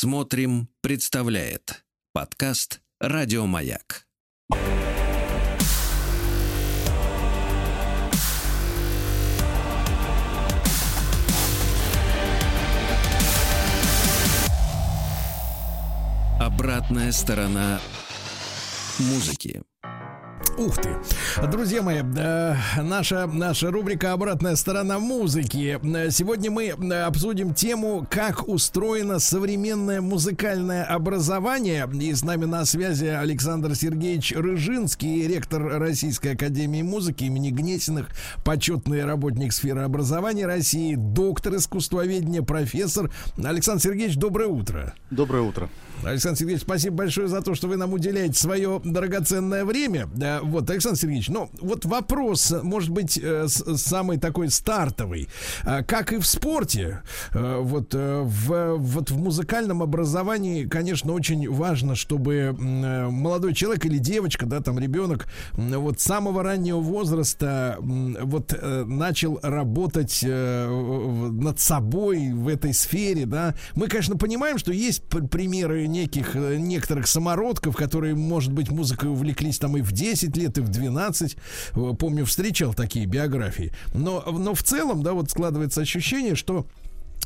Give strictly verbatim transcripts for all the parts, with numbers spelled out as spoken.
Смотрим, представляет подкаст «Радиомаяк». Обратная сторона музыки. Ух ты! Друзья мои, наша, наша рубрика «Обратная сторона музыки». Сегодня мы обсудим тему «Как устроено современное музыкальное образование». И с нами на связи Александр Сергеевич Рыжинский, ректор Российской Академии Музыки имени Гнесиных, почетный работник сферы образования России, доктор искусствоведения, профессор. Александр Сергеевич, доброе утро. Доброе утро. Александр Сергеевич, спасибо большое за то, что вы нам уделяете свое драгоценное время. Вот, Александр Сергеевич, ну, вот вопрос, может быть, самый такой стартовый. Как и в спорте, вот в, вот в музыкальном образовании, конечно, очень важно, чтобы молодой человек или девочка, да, там, ребенок, вот с самого раннего возраста вот начал работать над собой в этой сфере, да. Мы, конечно, понимаем, что есть примеры неких, некоторых самородков, которые, может быть, музыкой увлеклись там и в десять лет, и в двенадцать. Помню, встречал такие биографии. Но, но в целом, да, вот складывается ощущение, что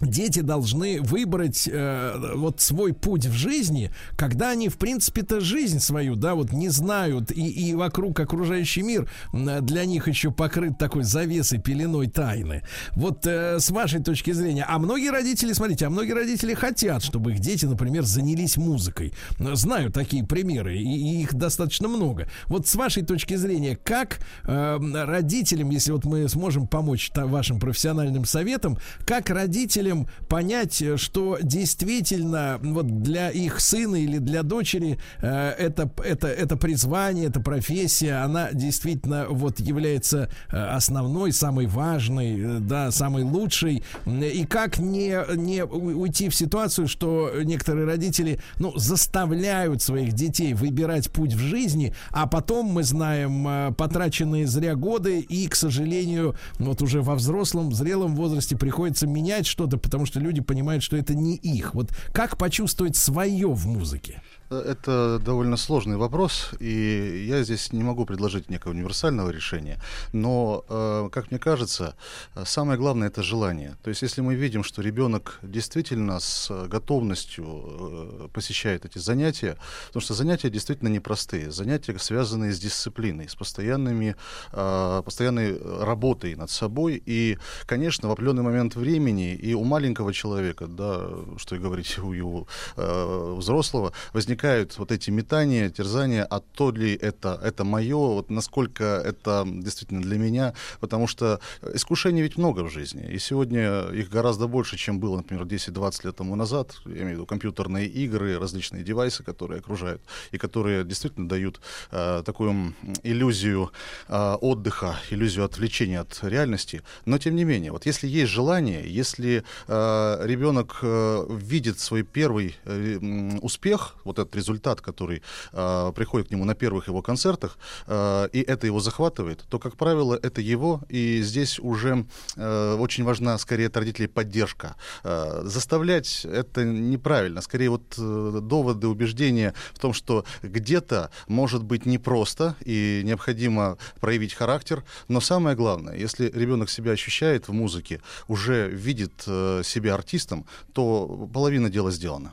дети должны выбрать э, вот свой путь в жизни, когда они, в принципе-то, жизнь свою, да, вот не знают, и, и вокруг окружающий мир для них еще покрыт такой завесой, пеленой тайны. Вот э, с вашей точки зрения, а многие родители, смотрите, а многие родители хотят, чтобы их дети, например, занялись музыкой. Знаю такие примеры, и, и их достаточно много. Вот с вашей точки зрения, как э, родителям, если вот мы сможем помочь та, вашим профессиональным советам, как родителям понять, что действительно вот для их сына или для дочери э, это, это, это призвание, это профессия, она действительно вот является основной, самой важной, да, самой лучшей. И как не, не уйти в ситуацию, что некоторые родители, ну, заставляют своих детей выбирать путь в жизни, а потом, мы знаем, потраченные зря годы, и, к сожалению, вот уже во взрослом, зрелом возрасте приходится менять что-то, потому что люди понимают, что это не их. Вот как почувствовать свое в музыке? Это довольно сложный вопрос, и я здесь не могу предложить некого универсального решения, но, как мне кажется, самое главное — это желание. То есть, если мы видим, что ребенок действительно с готовностью посещает эти занятия, потому что занятия действительно непростые, занятия, связанные с дисциплиной, с постоянными, постоянной работой над собой, и, конечно, в определенный момент времени и у маленького человека, да, что и говорить, у его у взрослого, возникает вот эти метания, терзания, а то ли это, это мое, вот насколько это действительно для меня, потому что искушений ведь много в жизни, и сегодня их гораздо больше, чем было, например, десять-двадцать лет тому назад, я имею в виду компьютерные игры, различные девайсы, которые окружают, и которые действительно дают э, такую иллюзию э, отдыха, иллюзию отвлечения от реальности, но тем не менее, вот если есть желание, если э, ребенок э, видит свой первый э, успех, вот этот результат, который э, приходит к нему на первых его концертах, э, и это его захватывает, то, как правило, это его, и здесь уже э, очень важна, скорее, от родителей поддержка. Э, заставлять это неправильно. Скорее, вот э, доводы, убеждения в том, что где-то может быть непросто, и необходимо проявить характер, но самое главное, если ребенок себя ощущает в музыке, уже видит э, себя артистом, то половина дела сделана.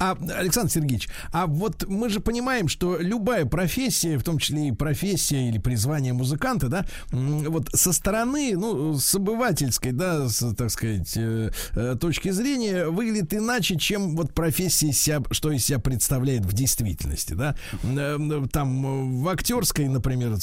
А, Александр Сергеевич, а вот мы же понимаем, что любая профессия, в том числе и профессия или призвание музыканта, да, вот со стороны, ну, с обывательской, да, с, так сказать, точки зрения, выглядит иначе, чем вот профессия себя, что из себя представляет в действительности, да. Там в актерской, например,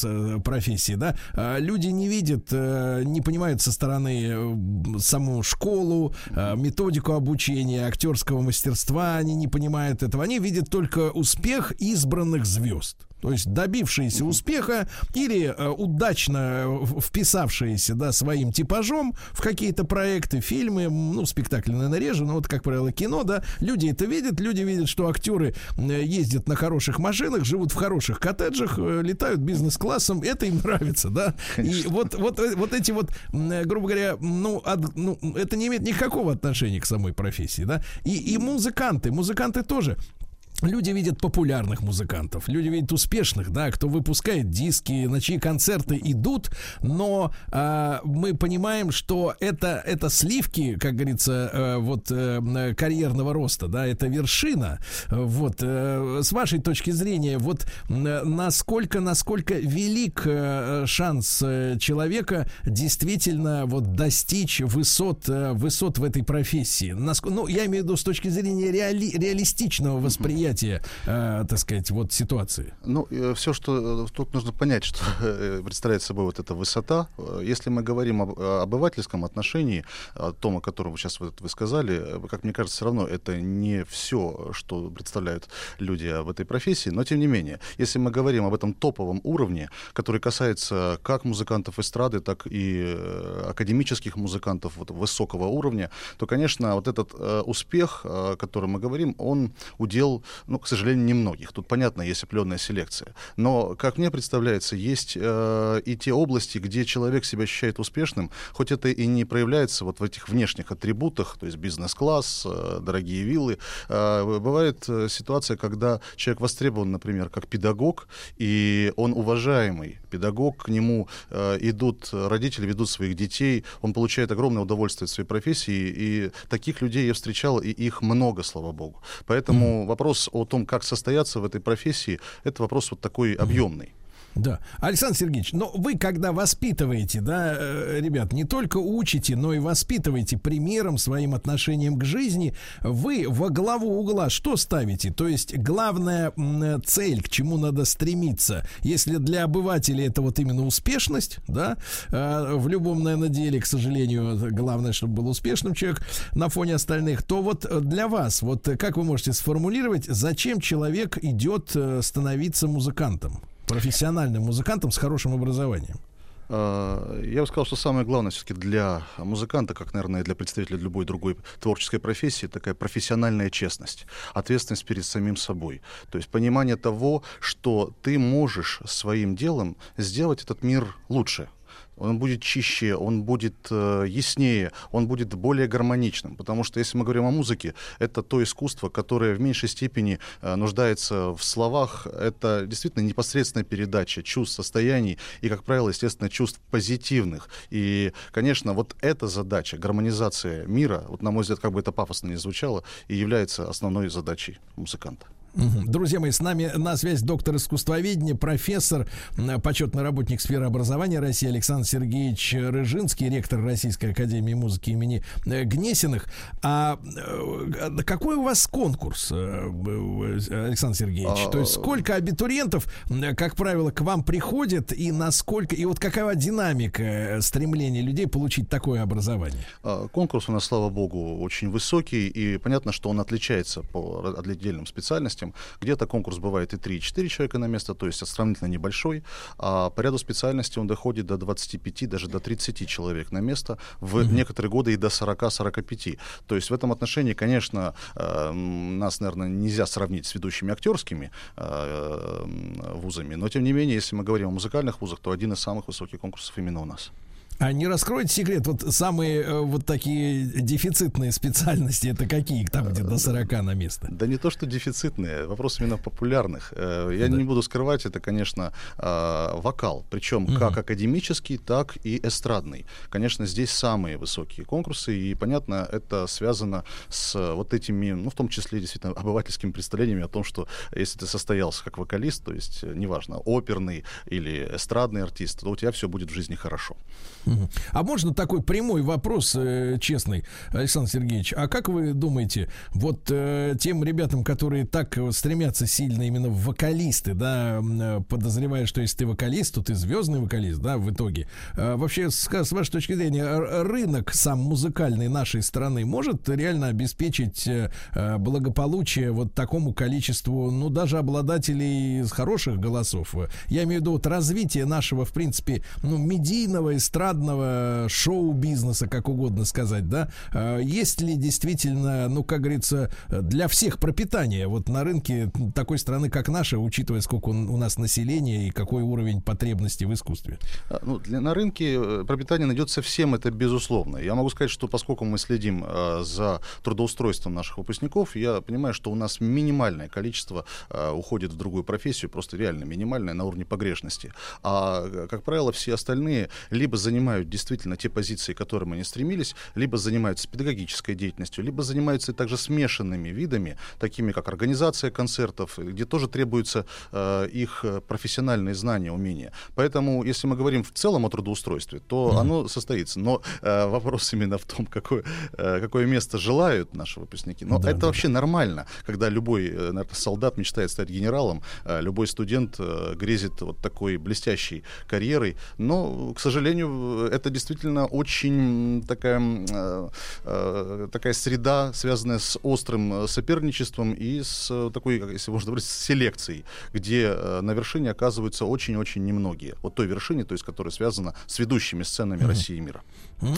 профессии, да, люди не видят, не понимают со стороны саму школу, методику обучения, актерского мастерства, они не понимают этого, они видят только успех избранных звезд. То есть добившиеся успеха или э, удачно вписавшиеся, да, своим типажом в какие-то проекты, фильмы, ну, спектакли, наверное, реже, но вот, как правило, кино, да, люди это видят, люди видят, что актеры ездят на хороших машинах, живут в хороших коттеджах, летают бизнес-классом, это им нравится, да. Конечно. И вот, вот, вот эти вот, грубо говоря, ну, от, ну, это не имеет никакого отношения к самой профессии, да. И, и музыканты, музыканты тоже. Люди видят популярных музыкантов, люди видят успешных, да, кто выпускает диски, на чьи концерты идут, но э, мы понимаем, что это, это сливки, как говорится, э, вот э, карьерного роста, да, это вершина. Вот э, с вашей точки зрения, вот э, насколько, насколько велик э, шанс э, человека действительно вот достичь высот, э, высот в этой профессии? Наск... Ну, я имею в виду с точки зрения реали... реалистичного восприятия. Э, так сказать, вот ситуации. Ну, э, все, что тут нужно понять, что э, представляет собой вот эта высота. Если мы говорим об обывательском отношении, о том, о котором вы сейчас вы, вы сказали, как мне кажется, все равно это не все, что представляют люди об этой профессии, но тем не менее, если мы говорим об этом топовом уровне, который касается как музыкантов эстрады, так и академических музыкантов вот, высокого уровня, то, конечно, вот этот э, успех, о котором мы говорим, он удел, ну, к сожалению, немногих. Тут, понятно, есть определенная селекция. Но, как мне представляется, есть э, и те области, где человек себя ощущает успешным, хоть это и не проявляется вот в этих внешних атрибутах, то есть бизнес-класс, э, дорогие виллы. Э, бывает э, ситуация, когда человек востребован, например, как педагог, и он уважаемый педагог, к нему э, идут родители, ведут своих детей, он получает огромное удовольствие от своей профессии, и таких людей я встречал, и их много, слава богу. Поэтому вопрос Вопрос о том, как состояться в этой профессии, это вопрос вот такой объемный. Да. Александр Сергеевич, но вы, когда воспитываете, да, ребят, не только учите, но и воспитываете примером, своим отношением к жизни, вы во главу угла что ставите? То есть главная цель, к чему надо стремиться, если для обывателя это вот именно успешность, да, в любом, наверное, деле, к сожалению, главное, чтобы был успешным человек на фоне остальных, то вот для вас, вот как вы можете сформулировать, зачем человек идет становиться музыкантом? Профессиональным музыкантом с хорошим образованием. Я бы сказал, что самое главное все-таки для музыканта, как, наверное, и для представителя любой другой творческой профессии, такая профессиональная честность, ответственность перед самим собой. То есть понимание того, что ты можешь своим делом сделать этот мир лучше. Он будет чище, он будет э, яснее, он будет более гармоничным. Потому что, если мы говорим о музыке, это то искусство, которое в меньшей степени э, нуждается в словах. Это действительно непосредственная передача чувств, состояний и, как правило, естественно, чувств позитивных. И, конечно, вот эта задача, гармонизация мира, вот, на мой взгляд, как бы это пафосно ни звучало, и является основной задачей музыканта. Друзья мои, с нами на связь доктор искусствоведения, профессор, почетный работник сферы образования России Александр Сергеевич Рыжинский, ректор Российской Академии Музыки имени Гнесиных. А какой у вас конкурс, Александр Сергеевич? То есть сколько абитуриентов, как правило, к вам приходят и насколько, и вот какова динамика стремления людей получить такое образование? Конкурс у нас, слава богу, очень высокий, и понятно, что он отличается по отдельным специальностям. Где-то конкурс бывает и три-четыре человека на место, то есть сравнительно небольшой. А по ряду специальностей он доходит до двадцати пяти, даже до тридцати человек на место, в mm-hmm. некоторые годы и до сорока-сорока пяти. То есть в этом отношении, конечно, э, нас, наверное, нельзя сравнить с ведущими актерскими э, вузами, но тем не менее, если мы говорим о музыкальных вузах, то один из самых высоких конкурсов именно у нас. А не раскроете секрет, вот самые вот такие дефицитные специальности, это какие, там где до сорока на место? Да не то, что дефицитные, вопрос именно популярных. Я да. не буду скрывать, это, конечно, вокал, причем угу. как академический, так и эстрадный. Конечно, здесь самые высокие конкурсы, и, понятно, это связано с вот этими, ну, в том числе, действительно, обывательскими представлениями о том, что если ты состоялся как вокалист, то есть, неважно, оперный или эстрадный артист, то у тебя все будет в жизни хорошо. А можно такой прямой вопрос, э, честный, Александр Сергеевич, а как вы думаете, вот э, тем ребятам, которые так э, стремятся сильно именно в вокалисты, да, э, подозревая, что если ты вокалист, то ты звездный вокалист, да, в итоге, э, вообще, с, с вашей точки зрения, рынок сам музыкальный нашей страны может реально обеспечить э, благополучие вот такому количеству, ну, даже обладателей хороших голосов? Я имею в виду вот развитие нашего, в принципе, ну, медийного, эстрадного шоу-бизнеса, как угодно сказать, да? Есть ли действительно, ну, как говорится, для всех пропитание вот на рынке такой страны, как наша, учитывая, сколько у нас населения и какой уровень потребности в искусстве? Ну, для, на рынке пропитание найдется всем, это безусловно. Я могу сказать, что поскольку мы следим э, за трудоустройством наших выпускников, я понимаю, что у нас минимальное количество э, уходит в другую профессию, просто реально минимальное на уровне погрешности. А, как правило, все остальные либо занимают действительно те позиции, к которым они стремились, либо занимаются педагогической деятельностью, либо занимаются также смешанными видами, такими как организация концертов, где тоже требуются э, их профессиональные знания, умения. Поэтому, если мы говорим в целом о трудоустройстве, то mm-hmm. оно состоится. Но э, вопрос именно в том, какое, э, какое место желают наши выпускники. Но да, это да, вообще да. нормально, когда любой э, наверное, солдат мечтает стать генералом, э, любой студент э, грезит вот такой блестящей карьерой. Но, к сожалению, это действительно очень такая, э, э, такая среда, связанная с острым соперничеством и с такой, если можно говорить, селекцией, где э, на вершине оказываются очень-очень немногие. Вот той вершине, то есть, которая связана с ведущими сценами mm-hmm. России и мира.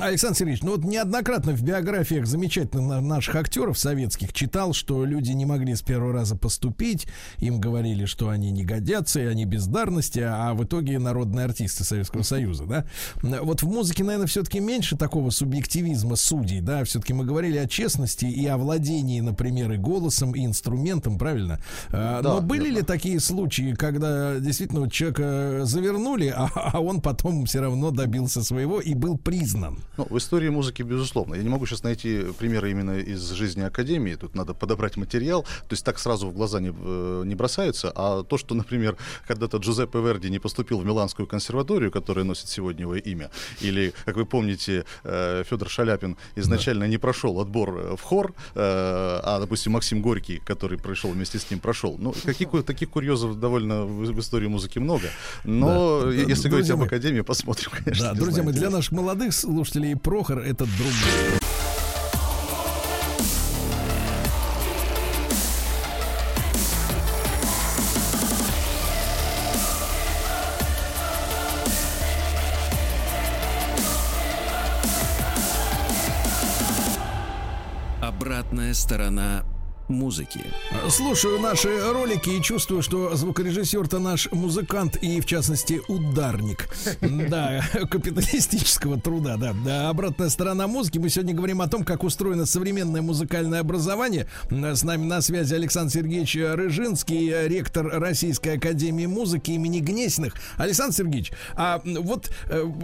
Александр Сергеевич, ну вот неоднократно в биографиях замечательных наших актеров советских читал, что люди не могли с первого раза поступить, им говорили, что они не годятся, и они бездарности, а в итоге народные артисты Советского Союза, да? Вот в музыке, наверное, все-таки меньше такого субъективизма судей, да? Все-таки мы говорили о честности и о владении, например, и голосом, и инструментом, правильно? Да, но были верно. ли такие случаи, когда действительно человека завернули, а, а он потом все равно добился своего и был признан? Ну, в истории музыки, безусловно. Я не могу сейчас найти примеры именно из жизни Академии. Тут надо подобрать материал. То есть так сразу в глаза не, не бросается. А то, что, например, когда-то Джузеппе Верди не поступил в Миланскую консерваторию, которая носит сегодня его имя, или, как вы помните, Фёдор Шаляпин изначально да. не прошел отбор в хор, а, допустим, Максим Горький, который пришел вместе с ним, прошел. Ну, каких, таких курьезов довольно в истории музыки много. Но да. если да, говорить об Академии, посмотрим, конечно. Да, друзья мои, для наших молодых слушателей Прохор — это другой. Обратная сторона музыки. Слушаю наши ролики и чувствую, что звукорежиссер-то наш музыкант и, в частности, ударник. Да, капиталистического труда, да. да. Обратная сторона музыки. Мы сегодня говорим о том, как устроено современное музыкальное образование. С нами на связи Александр Сергеевич Рыжинский, ректор Российской Академии Музыки имени Гнесиных. Александр Сергеевич, а вот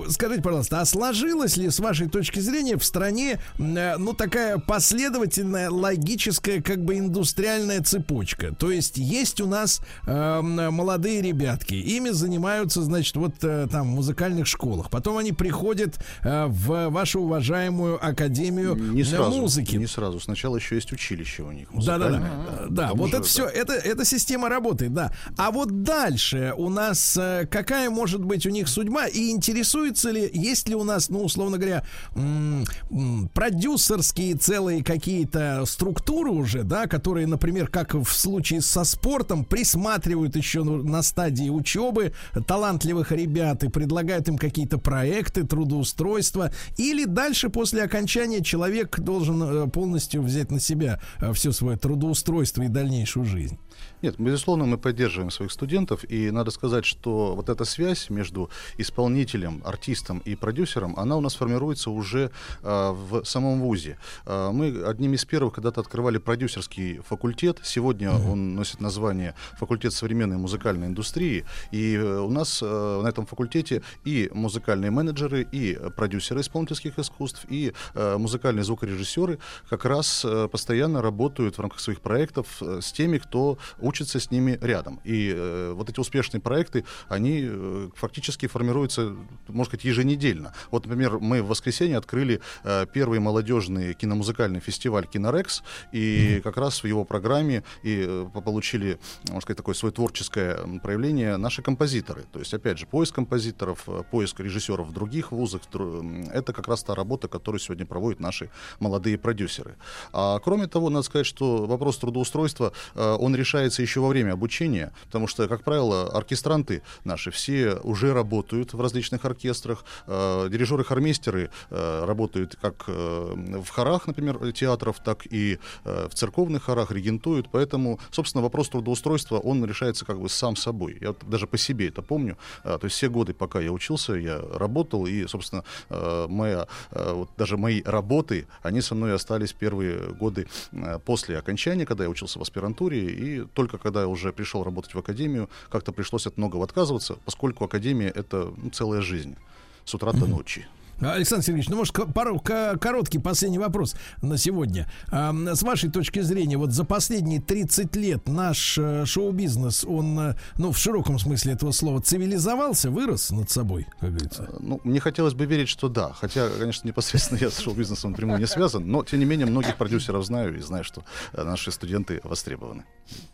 скажите, пожалуйста, а сложилась ли, с вашей точки зрения, в стране, ну, такая последовательная, логическая, как бы индустриальная цепочка? То есть есть у нас э, молодые ребятки, ими занимаются, значит, вот э, там в музыкальных школах, потом они приходят э, в вашу уважаемую Академию не сразу, музыки. Не сразу, сначала еще есть училище у них. Да, да, да. Да, да вот же, это да. все, это, эта система работает, да. А вот дальше у нас э, какая может быть у них судьба, и интересуется ли, есть ли у нас, ну, условно говоря, м- м- продюсерские целые какие-то структуры уже, да, которые, например, как в случае со спортом, присматривают еще на стадии учебы талантливых ребят и предлагают им какие-то проекты, трудоустройства, или дальше после окончания человек должен полностью взять на себя все свое трудоустройство и дальнейшую жизнь? Нет, безусловно, мы поддерживаем своих студентов, и надо сказать, что вот эта связь между исполнителем, артистом и продюсером, она у нас формируется уже э, в самом вузе. Э, мы одним из первых когда-то открывали продюсерские московский факультет. Сегодня mm-hmm. он носит название Факультет современной музыкальной индустрии. И у нас э, на этом факультете и музыкальные менеджеры, и продюсеры исполнительских искусств, и э, музыкальные звукорежиссеры как раз э, постоянно работают в рамках своих проектов с теми, кто учится с ними рядом. И э, вот эти успешные проекты, они э, фактически формируются, можно сказать, еженедельно. Вот, например, мы в воскресенье открыли э, первый молодежный киномузыкальный фестиваль «Кинорекс», и mm-hmm. как раз в его программе и э, получили, можно сказать, такое свое творческое проявление наши композиторы. То есть, опять же, поиск композиторов, поиск режиссеров в других вузах — это как раз та работа, которую сегодня проводят наши молодые продюсеры. А кроме того, надо сказать, что вопрос трудоустройства, э, он решается еще во время обучения, потому что, как правило, оркестранты наши все уже работают в различных оркестрах, э, дирижеры-хормейстеры э, работают как э, в хорах, например, театров, так и э, в церковных хорах, регентуют, поэтому, собственно, вопрос трудоустройства, он решается как бы сам собой. Я даже по себе это помню, э, то есть все годы, пока я учился, я работал, и, собственно, э, моя, э, вот даже мои работы, они со мной остались первые годы э, после окончания, когда я учился в аспирантуре, и только когда я уже пришел работать в академию, как-то пришлось от многого отказываться, поскольку академия — это ну, целая жизнь с утра до ночи. Александр Сергеевич, ну, может, пару, короткий последний вопрос на сегодня. С вашей точки зрения, вот за последние тридцать лет наш шоу-бизнес, он, ну, в широком смысле этого слова, цивилизовался, вырос над собой, как говорится? Ну, мне хотелось бы верить, что да. Хотя, конечно, непосредственно я с шоу-бизнесом напрямую не связан, но, тем не менее, многих продюсеров знаю и знаю, что наши студенты востребованы.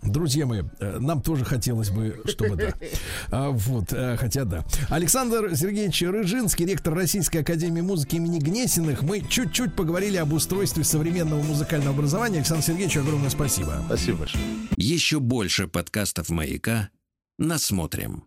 Друзья мои, нам тоже хотелось бы, чтобы да. Вот, хотя да. Александр Сергеевич Рыжинский, ректор Российской Академии Академии музыки имени Гнесиных. Мы чуть-чуть поговорили об устройстве современного музыкального образования. Александру Сергеевичу огромное спасибо. Спасибо большое. Еще больше подкастов «Маяка» насмотрим.